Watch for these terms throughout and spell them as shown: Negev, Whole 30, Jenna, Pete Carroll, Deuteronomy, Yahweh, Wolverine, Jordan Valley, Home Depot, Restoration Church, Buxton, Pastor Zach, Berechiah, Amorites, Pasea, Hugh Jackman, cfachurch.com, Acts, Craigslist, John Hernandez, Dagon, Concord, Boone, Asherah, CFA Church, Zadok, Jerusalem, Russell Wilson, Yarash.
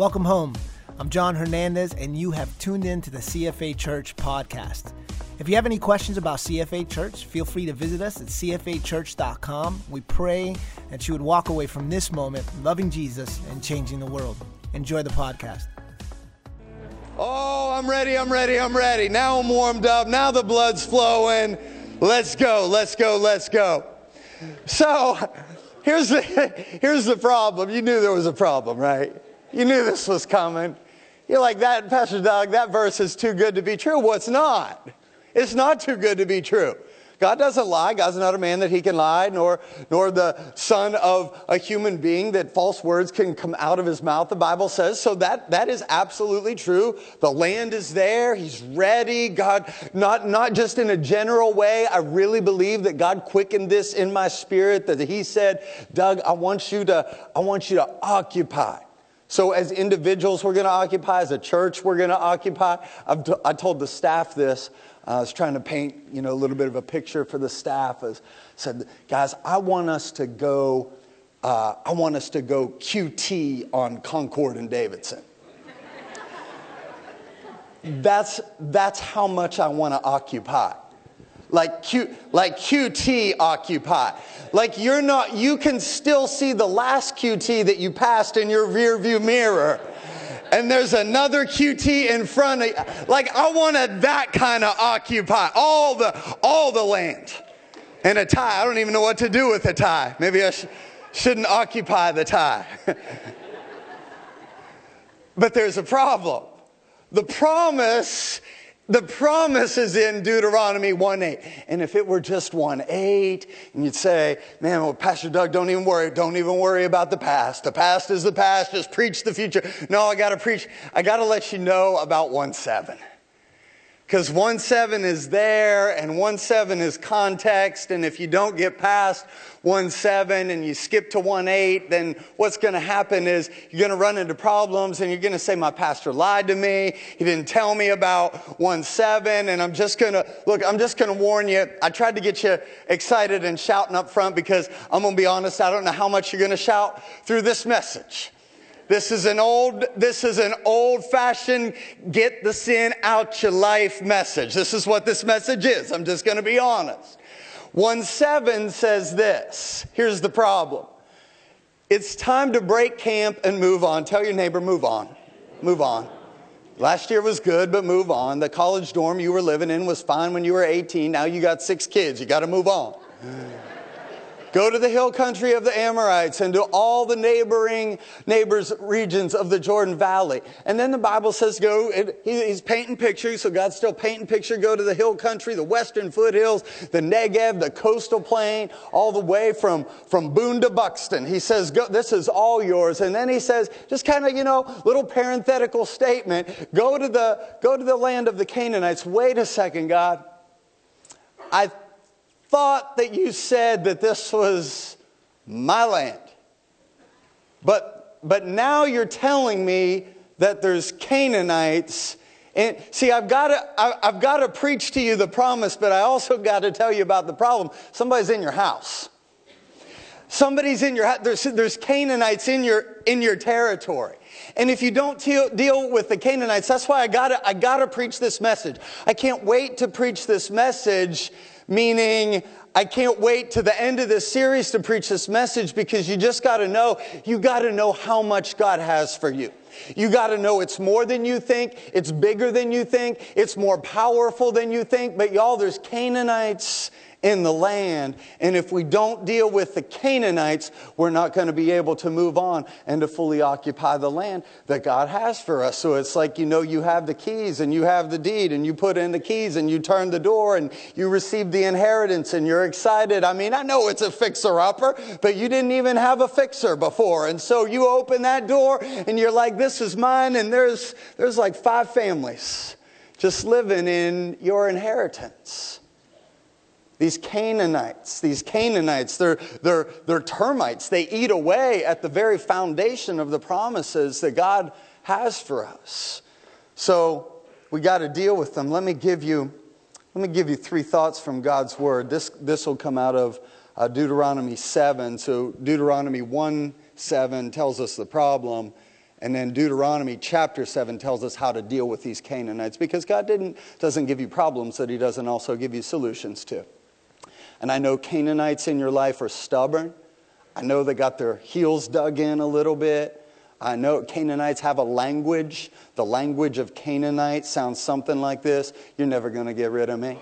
Welcome home. I'm John Hernandez, and you have tuned in to the CFA Church podcast. If you have any questions about CFA Church, feel free to visit us at cfachurch.com. We pray that you would walk away from this moment loving Jesus and changing the world. Enjoy the podcast. Oh, I'm ready. Now I'm warmed up. Now the blood's flowing. Let's go. So here's the problem. You knew there was a problem, right? You knew this was coming. You're like, that, Pastor Doug, that verse is too good to be true. Well, it's not. It's not too good to be true. God doesn't lie. God's not a man that he can lie, nor the son of a human being that false words can come out of his mouth, the Bible says. So that is absolutely true. The land is there. He's ready. God, not just in a general way. I really believe that God quickened this in my spirit, that he said, Doug, I want you to occupy. So as individuals, we're going to occupy. As a church, we're going to occupy. I told the staff this. I was trying to paint, a little bit of a picture for the staff. I said, guys, I want us to go QT on Concord and Davidson. That's how much I want to occupy. Like QT occupy. Like you can still see the last QT that you passed in your rear view mirror. And there's another QT in front of you. Like, I wanted that kind of occupy. All the land. And a tie. I don't even know what to do with a tie. Maybe I shouldn't occupy the tie. But there's a problem. The promise is in Deuteronomy 1:8. And if it were just 1:8, and you'd say, man, well, Pastor Doug, don't even worry about the past. The past is the past. Just preach the future. No, I got to let you know about 1:7. Because 1:7 is there, and 1:7 is context, and if you don't get past 1:7 and you skip to 1:8, then what's going to happen is you're going to run into problems, and you're going to say, my pastor lied to me, he didn't tell me about 1:7, and I'm just going to warn you, I tried to get you excited and shouting up front because I'm going to be honest, I don't know how much you're going to shout through this message. This is an old-fashioned get the sin out your life message. This is what this message is. I'm just going to be honest. 1:7 says this. Here's the problem. It's time to break camp and move on. Tell your neighbor, move on. Move on. Last year was good, but move on. The college dorm you were living in was fine when you were 18. Now you got 6 kids. You got to move on. Go to the hill country of the Amorites and to all the neighbors regions of the Jordan Valley. And then the Bible says go, he's painting pictures, so God's still painting picture. Go to the hill country, the western foothills, the Negev, the coastal plain, all the way from Boone to Buxton. He says, go, this is all yours. And then he says, just kind of, little parenthetical statement, go to the land of the Canaanites. Wait a second, God. I thought that you said that this was my land. But now you're telling me that there's Canaanites. And see, I've got to preach to you the promise, but I also got to tell you about the problem. Somebody's in your house. Somebody's in your house. There's Canaanites in your territory. And if you don't deal with the Canaanites, that's why I gotta preach this message. I can't wait to preach this message. Meaning, I can't wait to the end of this series to preach this message because you got to know how much God has for you. You got to know it's more than you think. It's bigger than you think. It's more powerful than you think. But y'all, there's Canaanites in the land. And if we don't deal with the Canaanites, we're not going to be able to move on and to fully occupy the land that God has for us. So it's like, you have the keys and you have the deed and you put in the keys and you turn the door and you receive the inheritance and you're excited. I mean, I know it's a fixer-upper, but you didn't even have a fixer before. And so you open that door and you're like, this is mine. And there's like 5 families just living in your inheritance. These Canaanites, they're termites. They eat away at the very foundation of the promises that God has for us. So we got to deal with them. Let me give you 3 thoughts from God's word. This will come out of Deuteronomy 7. So Deuteronomy 1:7 tells us the problem, And then Deuteronomy chapter 7 tells us how to deal with these Canaanites, because God doesn't give you problems that he doesn't also give you solutions to. And I know Canaanites in your life are stubborn. I know they got their heels dug in a little bit. I know Canaanites have a language. The language of Canaanites sounds something like this. You're never going to get rid of me.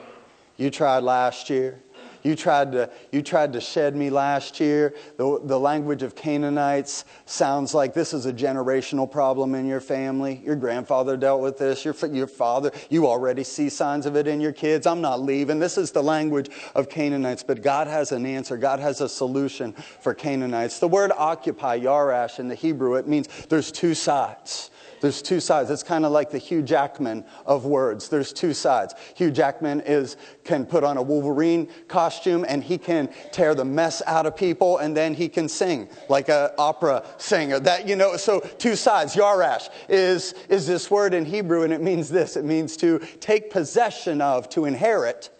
You tried last year. You tried to shed me last year. The language of Canaanites sounds like this is a generational problem in your family. Your grandfather dealt with this. Your father, you already see signs of it in your kids. I'm not leaving. This is the language of Canaanites. But God has an answer. God has a solution for Canaanites. The word occupy, Yarash, in the Hebrew, it means there's two sides. There's two sides. It's kind of like the Hugh Jackman of words. There's two sides. Hugh Jackman can put on a Wolverine costume and he can tear the mess out of people, and then he can sing like an opera singer. So two sides. Yarash is this word in Hebrew, and it means this. It means to take possession of, to inherit,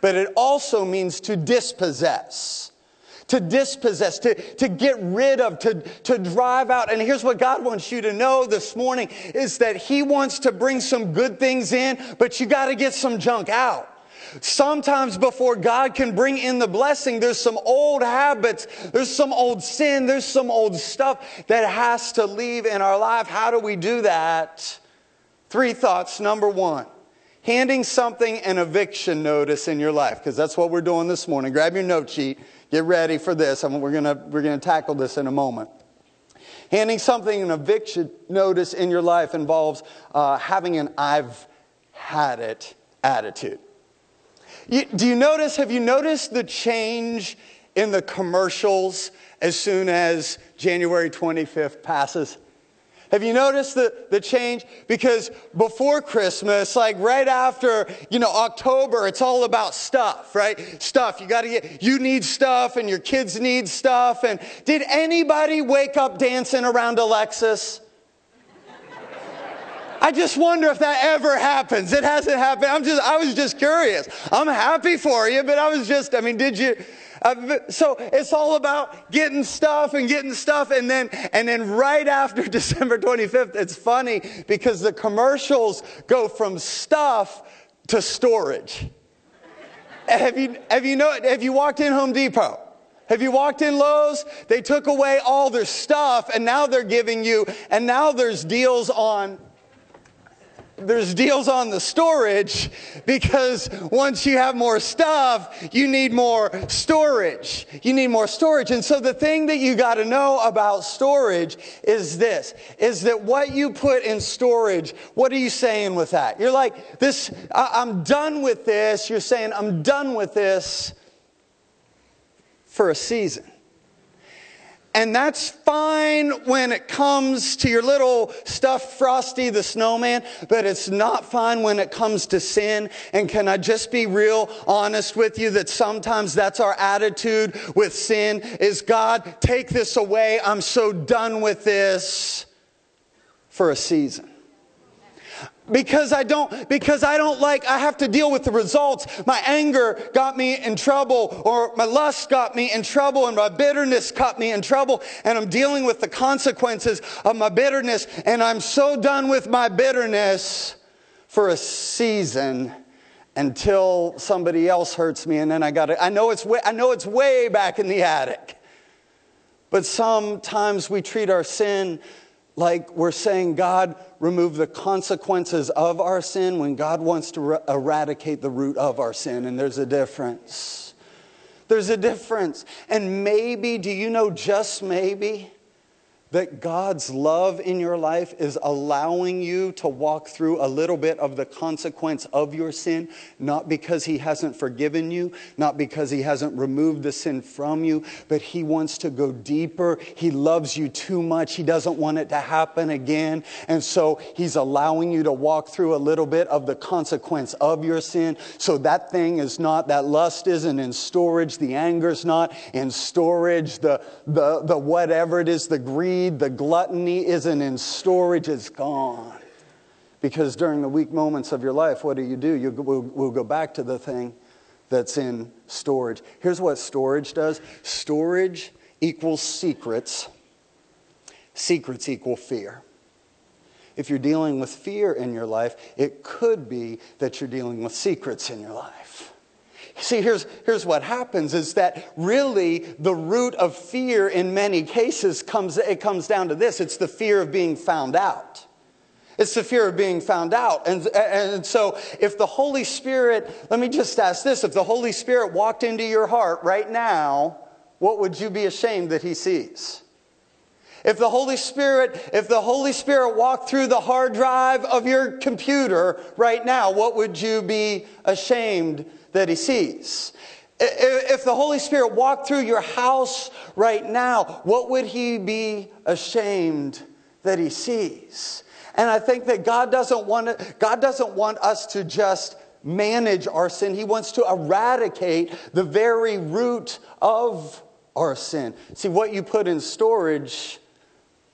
but it also means to dispossess. To dispossess, to get rid of, to drive out. And here's what God wants you to know this morning, is that he wants to bring some good things in, but you got to get some junk out. Sometimes before God can bring in the blessing, there's some old habits, there's some old sin, there's some old stuff that has to leave in our life. How do we do that? Three thoughts. Number one, handing something an eviction notice in your life, because that's what we're doing this morning. Grab your note sheet. Get ready for this. I mean, we're going to tackle this in a moment. Handing something an eviction notice in your life involves having an "I've had it" attitude. Have you noticed the change in the commercials as soon as January 25th passes? Have you noticed the change? Because before Christmas, like right after, October, it's all about stuff, right? Stuff. You need stuff, and your kids need stuff. And did anybody wake up dancing around Alexis? I just wonder if that ever happens. It hasn't happened. I was just curious. I'm happy for you, but did you? So it's all about getting stuff. And then right after December 25th, it's funny because the commercials go from stuff to storage. Have you walked in Home Depot? Have you walked in Lowe's? They took away all their stuff, and now they're giving you, and now there's deals on the storage, because once you have more stuff, you need more storage. And so the thing that you got to know about storage is this, is that what you put in storage, what are you saying with that? You're like, I'm done with this. You're saying, I'm done with this for a season. And that's fine when it comes to your little stuffed Frosty the Snowman, but it's not fine when it comes to sin. And can I just be real honest with you that sometimes that's our attitude with sin, is God, take this away. I'm so done with this for a season. Because I have to deal with the results. My anger got me in trouble, or my lust got me in trouble, and my bitterness got me in trouble, and I'm dealing with the consequences of my bitterness, and I'm so done with my bitterness for a season, until somebody else hurts me, and then I know it's way back in the attic. But sometimes we treat our sin like we're saying, God, remove the consequences of our sin, when God wants to eradicate the root of our sin. And there's a difference. There's a difference. And maybe, do you know, just maybe, that God's love in your life is allowing you to walk through a little bit of the consequence of your sin, not because he hasn't forgiven you, not because he hasn't removed the sin from you, but he wants to go deeper. He loves you too much. He doesn't want it to happen again. And so he's allowing you to walk through a little bit of the consequence of your sin. So that thing is not, that lust isn't in storage. The anger's not in storage. The whatever it is, the greed, the gluttony isn't in storage, it's gone. Because during the weak moments of your life, what do? You will go back to the thing that's in storage. Here's what storage does. Storage equals secrets. Secrets equal fear. If you're dealing with fear in your life, it could be that you're dealing with secrets in your life. See, here's what happens is that really the root of fear in many cases comes down to this. It's the fear of being found out. It's the fear of being found out. And so if the Holy Spirit, let me just ask this, if the Holy Spirit walked into your heart right now, what would you be ashamed that he sees? If the Holy Spirit walked through the hard drive of your computer right now, what would you be ashamed that he sees? If the Holy Spirit walked through your house right now, what would he be ashamed that he sees? And I think that God doesn't want us to just manage our sin. He wants to eradicate the very root of our sin. See, what you put in storage,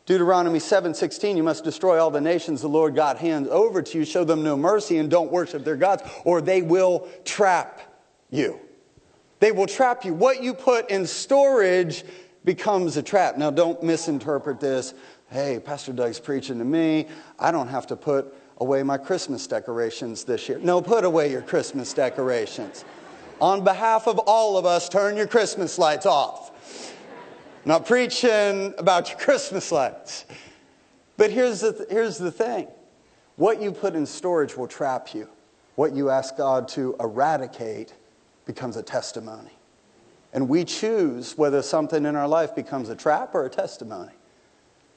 Deuteronomy 7:16, you must destroy all the nations the Lord God hands over to you. Show them no mercy and don't worship their gods, or they will trap you. They will trap you. What you put in storage becomes a trap. Now, don't misinterpret this. Hey, Pastor Doug's preaching to me. I don't have to put away my Christmas decorations this year. No, put away your Christmas decorations. On behalf of all of us, turn your Christmas lights off. I'm not preaching about your Christmas lights. But here's the thing. What you put in storage will trap you. What you ask God to eradicate becomes a testimony. And we choose whether something in our life becomes a trap or a testimony.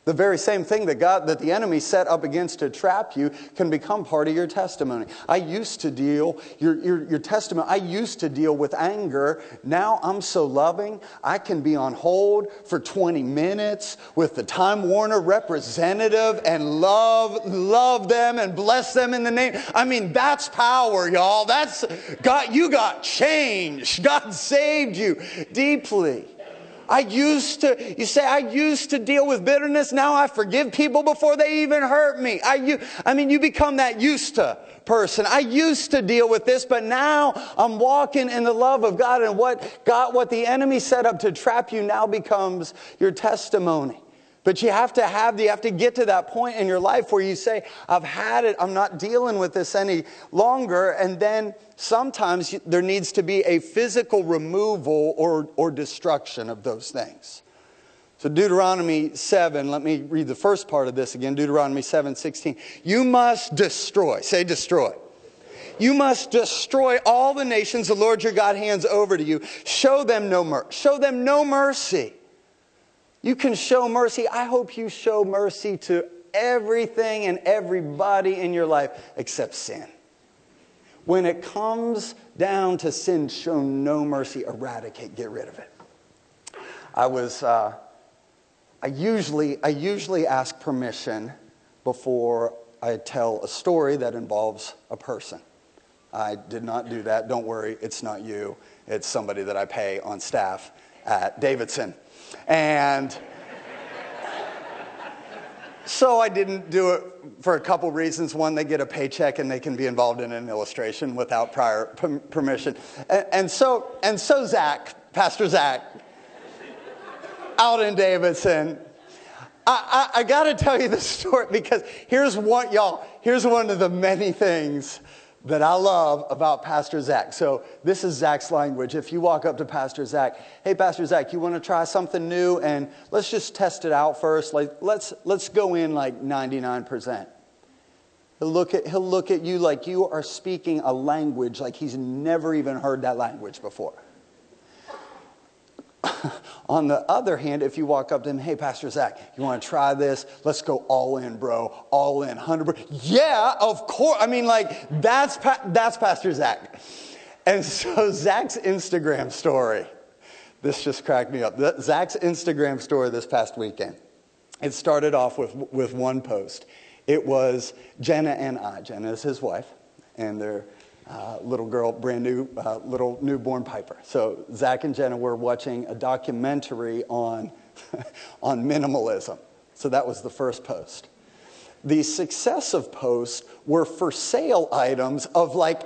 The very same thing that the enemy set up against to trap you can become part of your testimony. I used to deal with anger. Now I'm so loving, I can be on hold for 20 minutes with the Time Warner representative and love them and bless them in the name. I mean, that's power, y'all. That's God. You got changed. God saved you deeply. I used to deal with bitterness. Now I forgive people before they even hurt me. You become that used to person. I used to deal with this, but now I'm walking in the love of God, and what the enemy set up to trap you now becomes your testimony. But you have to get to that point in your life where you say, I've had it, I'm not dealing with this any longer. And then sometimes there needs to be a physical removal or destruction of those things. So Deuteronomy 7, let me read the first part of this again. Deuteronomy 7:16. You must destroy. Say destroy. You must destroy all the nations the Lord your God hands over to you. Show them no mercy. Show them no mercy. You can show mercy. I hope you show mercy to everything and everybody in your life except sin. When it comes down to sin, show no mercy, eradicate, get rid of it. I usually ask permission before I tell a story that involves a person. I did not do that. Don't worry, it's not you. It's somebody that I pay on staff at Davidson. And so I didn't do it for a couple reasons. One, they get a paycheck and they can be involved in an illustration without prior permission. And so Zach, Pastor Zach, out in Davidson, I got to tell you this story because here's one of the many things that I love about Pastor Zach. So this is Zach's language. If you walk up to Pastor Zach, hey, Pastor Zach, you want to try something new? And let's just test it out first. Like, let's go in like 99%. He'll look at you like you are speaking a language like he's never even heard that language before. On the other hand, if you walk up to him, hey, Pastor Zach, you want to try this? Let's go all in, bro. All in, 100%. Yeah, of course. I mean, like, that's Pastor Zach. And so Zach's Instagram story, this just cracked me up. Zach's Instagram story this past weekend, it started off with one post. It was Jenna and I. Jenna is his wife, and they're little girl, brand new, little newborn Piper. So Zach and Jenna were watching a documentary on minimalism. So that was the first post. The successive posts were for sale items of like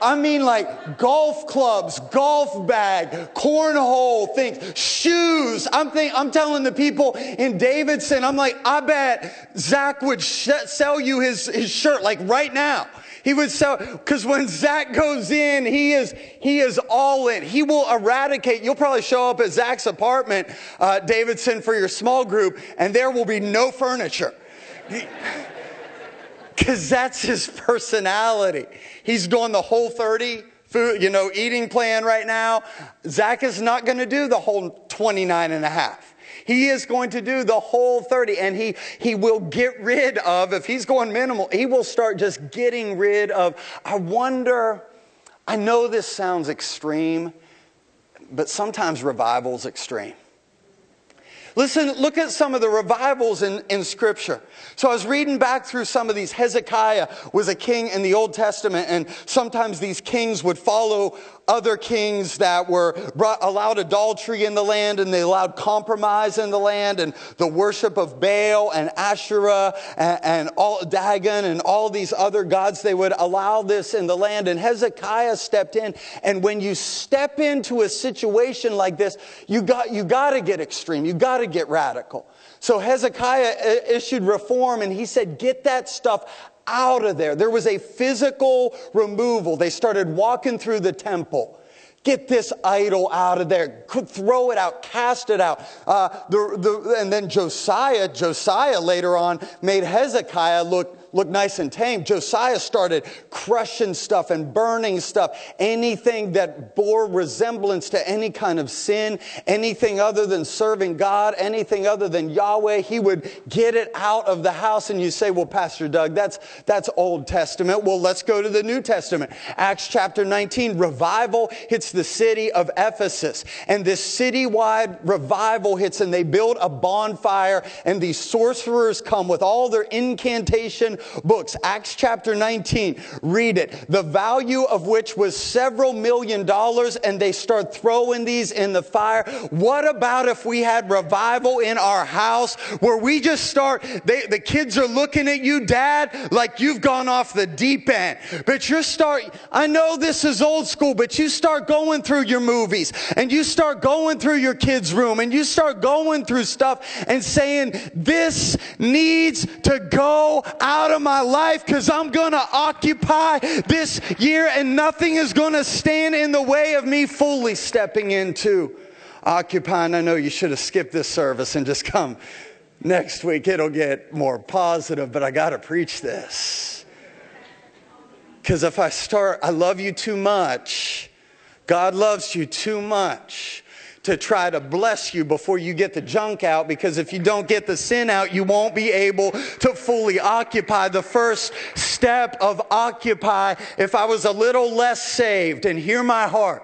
I mean like golf clubs, golf bag, cornhole things, shoes. I'm telling the people in Davidson, I'm like, I bet Zach would sell you his shirt like right now. He would sell, because when Zach goes in, he is all in. He will eradicate. You'll probably show up at Zach's apartment, Davidson, for your small group, and there will be no furniture. Because that's his personality. He's doing the Whole 30 food, eating plan right now. Zach is not going to do the whole 29 and a half. He is going to do the Whole 30, and he will get rid of, if he's going minimal, he will start just getting rid of, I wonder, I know this sounds extreme, but sometimes revival's extreme. Listen, look at some of the revivals in Scripture. So I was reading back through some of these. Hezekiah was a king in the Old Testament, and sometimes these kings would follow other kings that allowed adultery in the land, and they allowed compromise in the land, and the worship of Baal and Asherah and all Dagon and all these other gods. They would allow this in the land, and Hezekiah stepped in. And when you step into a situation like this, you got to get extreme. You got to get radical. So Hezekiah issued reform, and he said, get that stuff out of there. There was a physical removal. They started walking through the temple. Get this idol out of there. Throw it out. Cast it out. And then Josiah later on made Hezekiah look nice and tame. Josiah started crushing stuff and burning stuff. Anything that bore resemblance to any kind of sin, anything other than serving God, anything other than Yahweh, he would get it out of the house. And you say, well, Pastor Doug, that's Old Testament. Well, let's go to the New Testament. Acts chapter 19, revival hits the city of Ephesus. And this citywide revival hits, and they build a bonfire, and these sorcerers come with all their incantation books. Acts chapter 19, read it. The value of which was several $1,000,000, and they start throwing these in the fire. What about if we had revival in our house where we just start, the kids are looking at you, Dad, like you've gone off the deep end. But you start, I know this is old school, but you start going through your movies, and you start going through your kids' room, and you start going through stuff and saying, this needs to go out of my life, because I'm going to occupy this year, and nothing is going to stand in the way of me fully stepping into occupying. I know you should have skipped this service and just come next week. It'll get more positive, but I got to preach this. Because if I start, I love you too much. God loves you too much to try to bless you before you get the junk out, because if you don't get the sin out, you won't be able to fully occupy. The first step of occupy, if I was a little less saved, and hear my heart,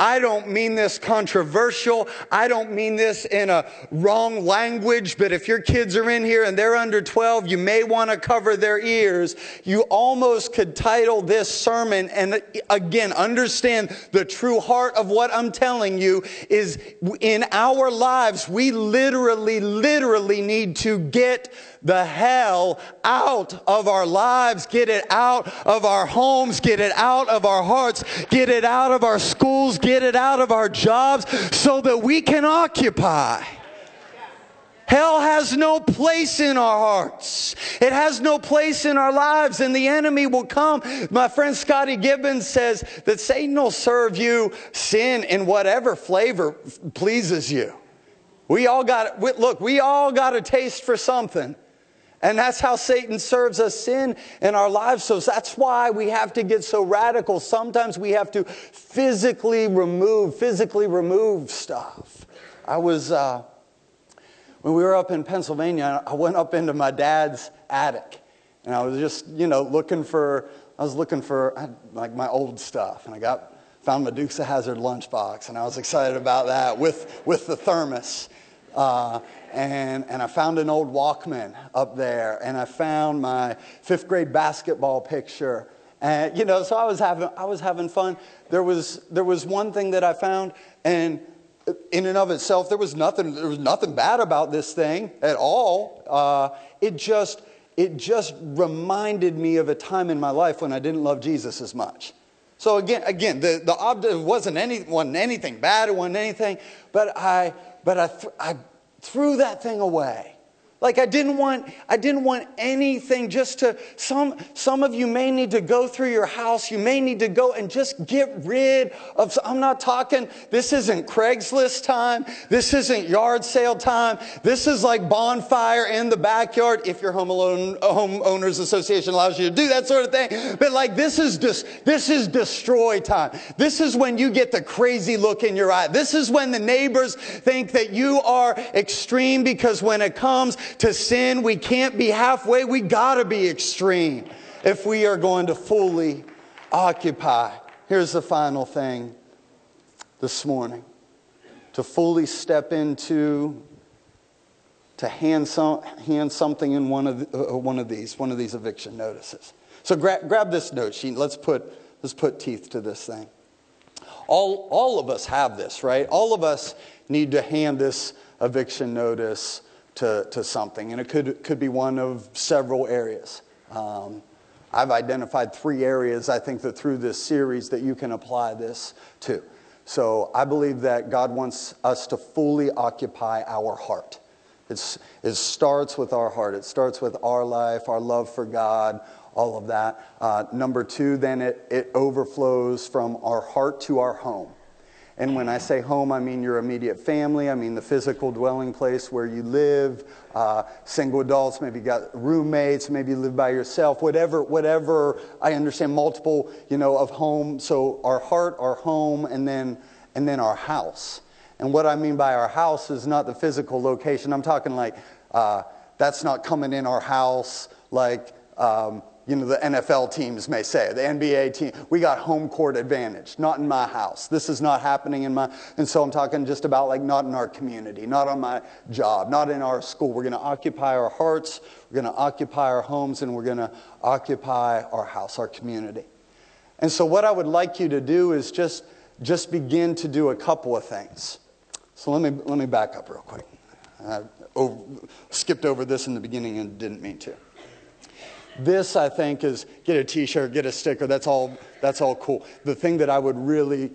I don't mean this controversial. I don't mean this in a wrong language, but if your kids are in here and they're under 12, you may want to cover their ears. You almost could title this sermon, and again, understand the true heart of what I'm telling you is in our lives, we literally need to get the hell out of our lives. Get it out of our homes. Get it out of our hearts. Get it out of our schools. Get it out of our jobs, so that we can occupy. Hell has no place in our hearts. It has no place in our lives, and the enemy will come. My friend Scotty Gibbons says that Satan will serve you sin in whatever flavor pleases you. We all got a taste for something. And that's how Satan serves us sin in our lives. So that's why we have to get so radical. Sometimes we have to physically remove stuff. When we were up in Pennsylvania, I went up into my dad's attic. And I was just, looking for my old stuff. And I found my Dukes of Hazzard lunchbox, and I was excited about that with the thermos. And I found an old Walkman up there, and I found my 5th grade basketball picture. And so I was having fun. There was one thing that I found, and in and of itself, there was nothing bad about this thing at all. It just reminded me of a time in my life when I didn't love Jesus as much. So again, the object wasn't anything bad. It wasn't anything, but I threw that thing away. Like I didn't want anything. Just to some of you may need to go through your house. You may need to go and just get rid of. I'm not talking. This isn't Craigslist time. This isn't yard sale time. This is like bonfire in the backyard if your homeowners association allows you to do that sort of thing. But like this is destroy time. This is when you get the crazy look in your eye. This is when the neighbors think that you are extreme, because when it comes to sin, we can't be halfway. We gotta be extreme if we are going to fully occupy. Here's the final thing this morning. To fully step into, to hand something in one of these eviction notices. So grab this note sheet. Let's put teeth to this thing. All of us have this, right? All of us need to hand this eviction notice to something, and it could be one of several areas. I've identified three areas, I think, that through this series that you can apply this to. So I believe that God wants us to fully occupy our heart. It starts with our heart. It starts with our life, our love for God, all of that. Number two, then it overflows from our heart to our home. And when I say home, I mean your immediate family. I mean the physical dwelling place where you live. Single adults, maybe you got roommates, maybe you live by yourself. Whatever. I understand multiple, of home. So our heart, our home, and then our house. And what I mean by our house is not the physical location. I'm talking like that's not coming in our house like. The NFL teams may say, the NBA team, we got home court advantage. Not in my house. This is not happening in my, and so I'm talking just about like not in our community, not on my job, not in our school. We're going to occupy our hearts, we're going to occupy our homes, and we're going to occupy our house, our community. And so what I would like you to do is just begin to do a couple of things. So let me back up real quick. I skipped over this in the beginning and didn't mean to. This, I think, is get a t-shirt, get a sticker. That's all cool. The thing that I would really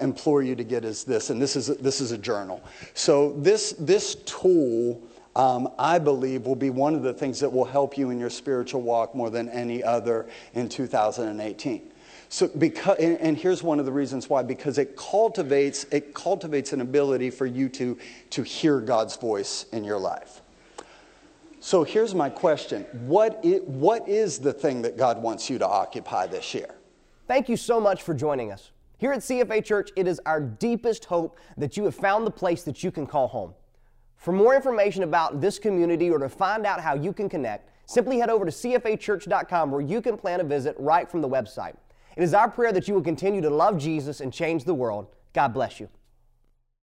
implore you to get is this, and this is a journal. So this tool, I believe, will be one of the things that will help you in your spiritual walk more than any other in 2018. So because here's one of the reasons why, because it cultivates an ability for you to hear God's voice in your life. So here's my question. What is the thing that God wants you to occupy this year? Thank you so much for joining us. Here at CFA Church, it is our deepest hope that you have found the place that you can call home. For more information about this community or to find out how you can connect, simply head over to cfachurch.com, where you can plan a visit right from the website. It is our prayer that you will continue to love Jesus and change the world. God bless you.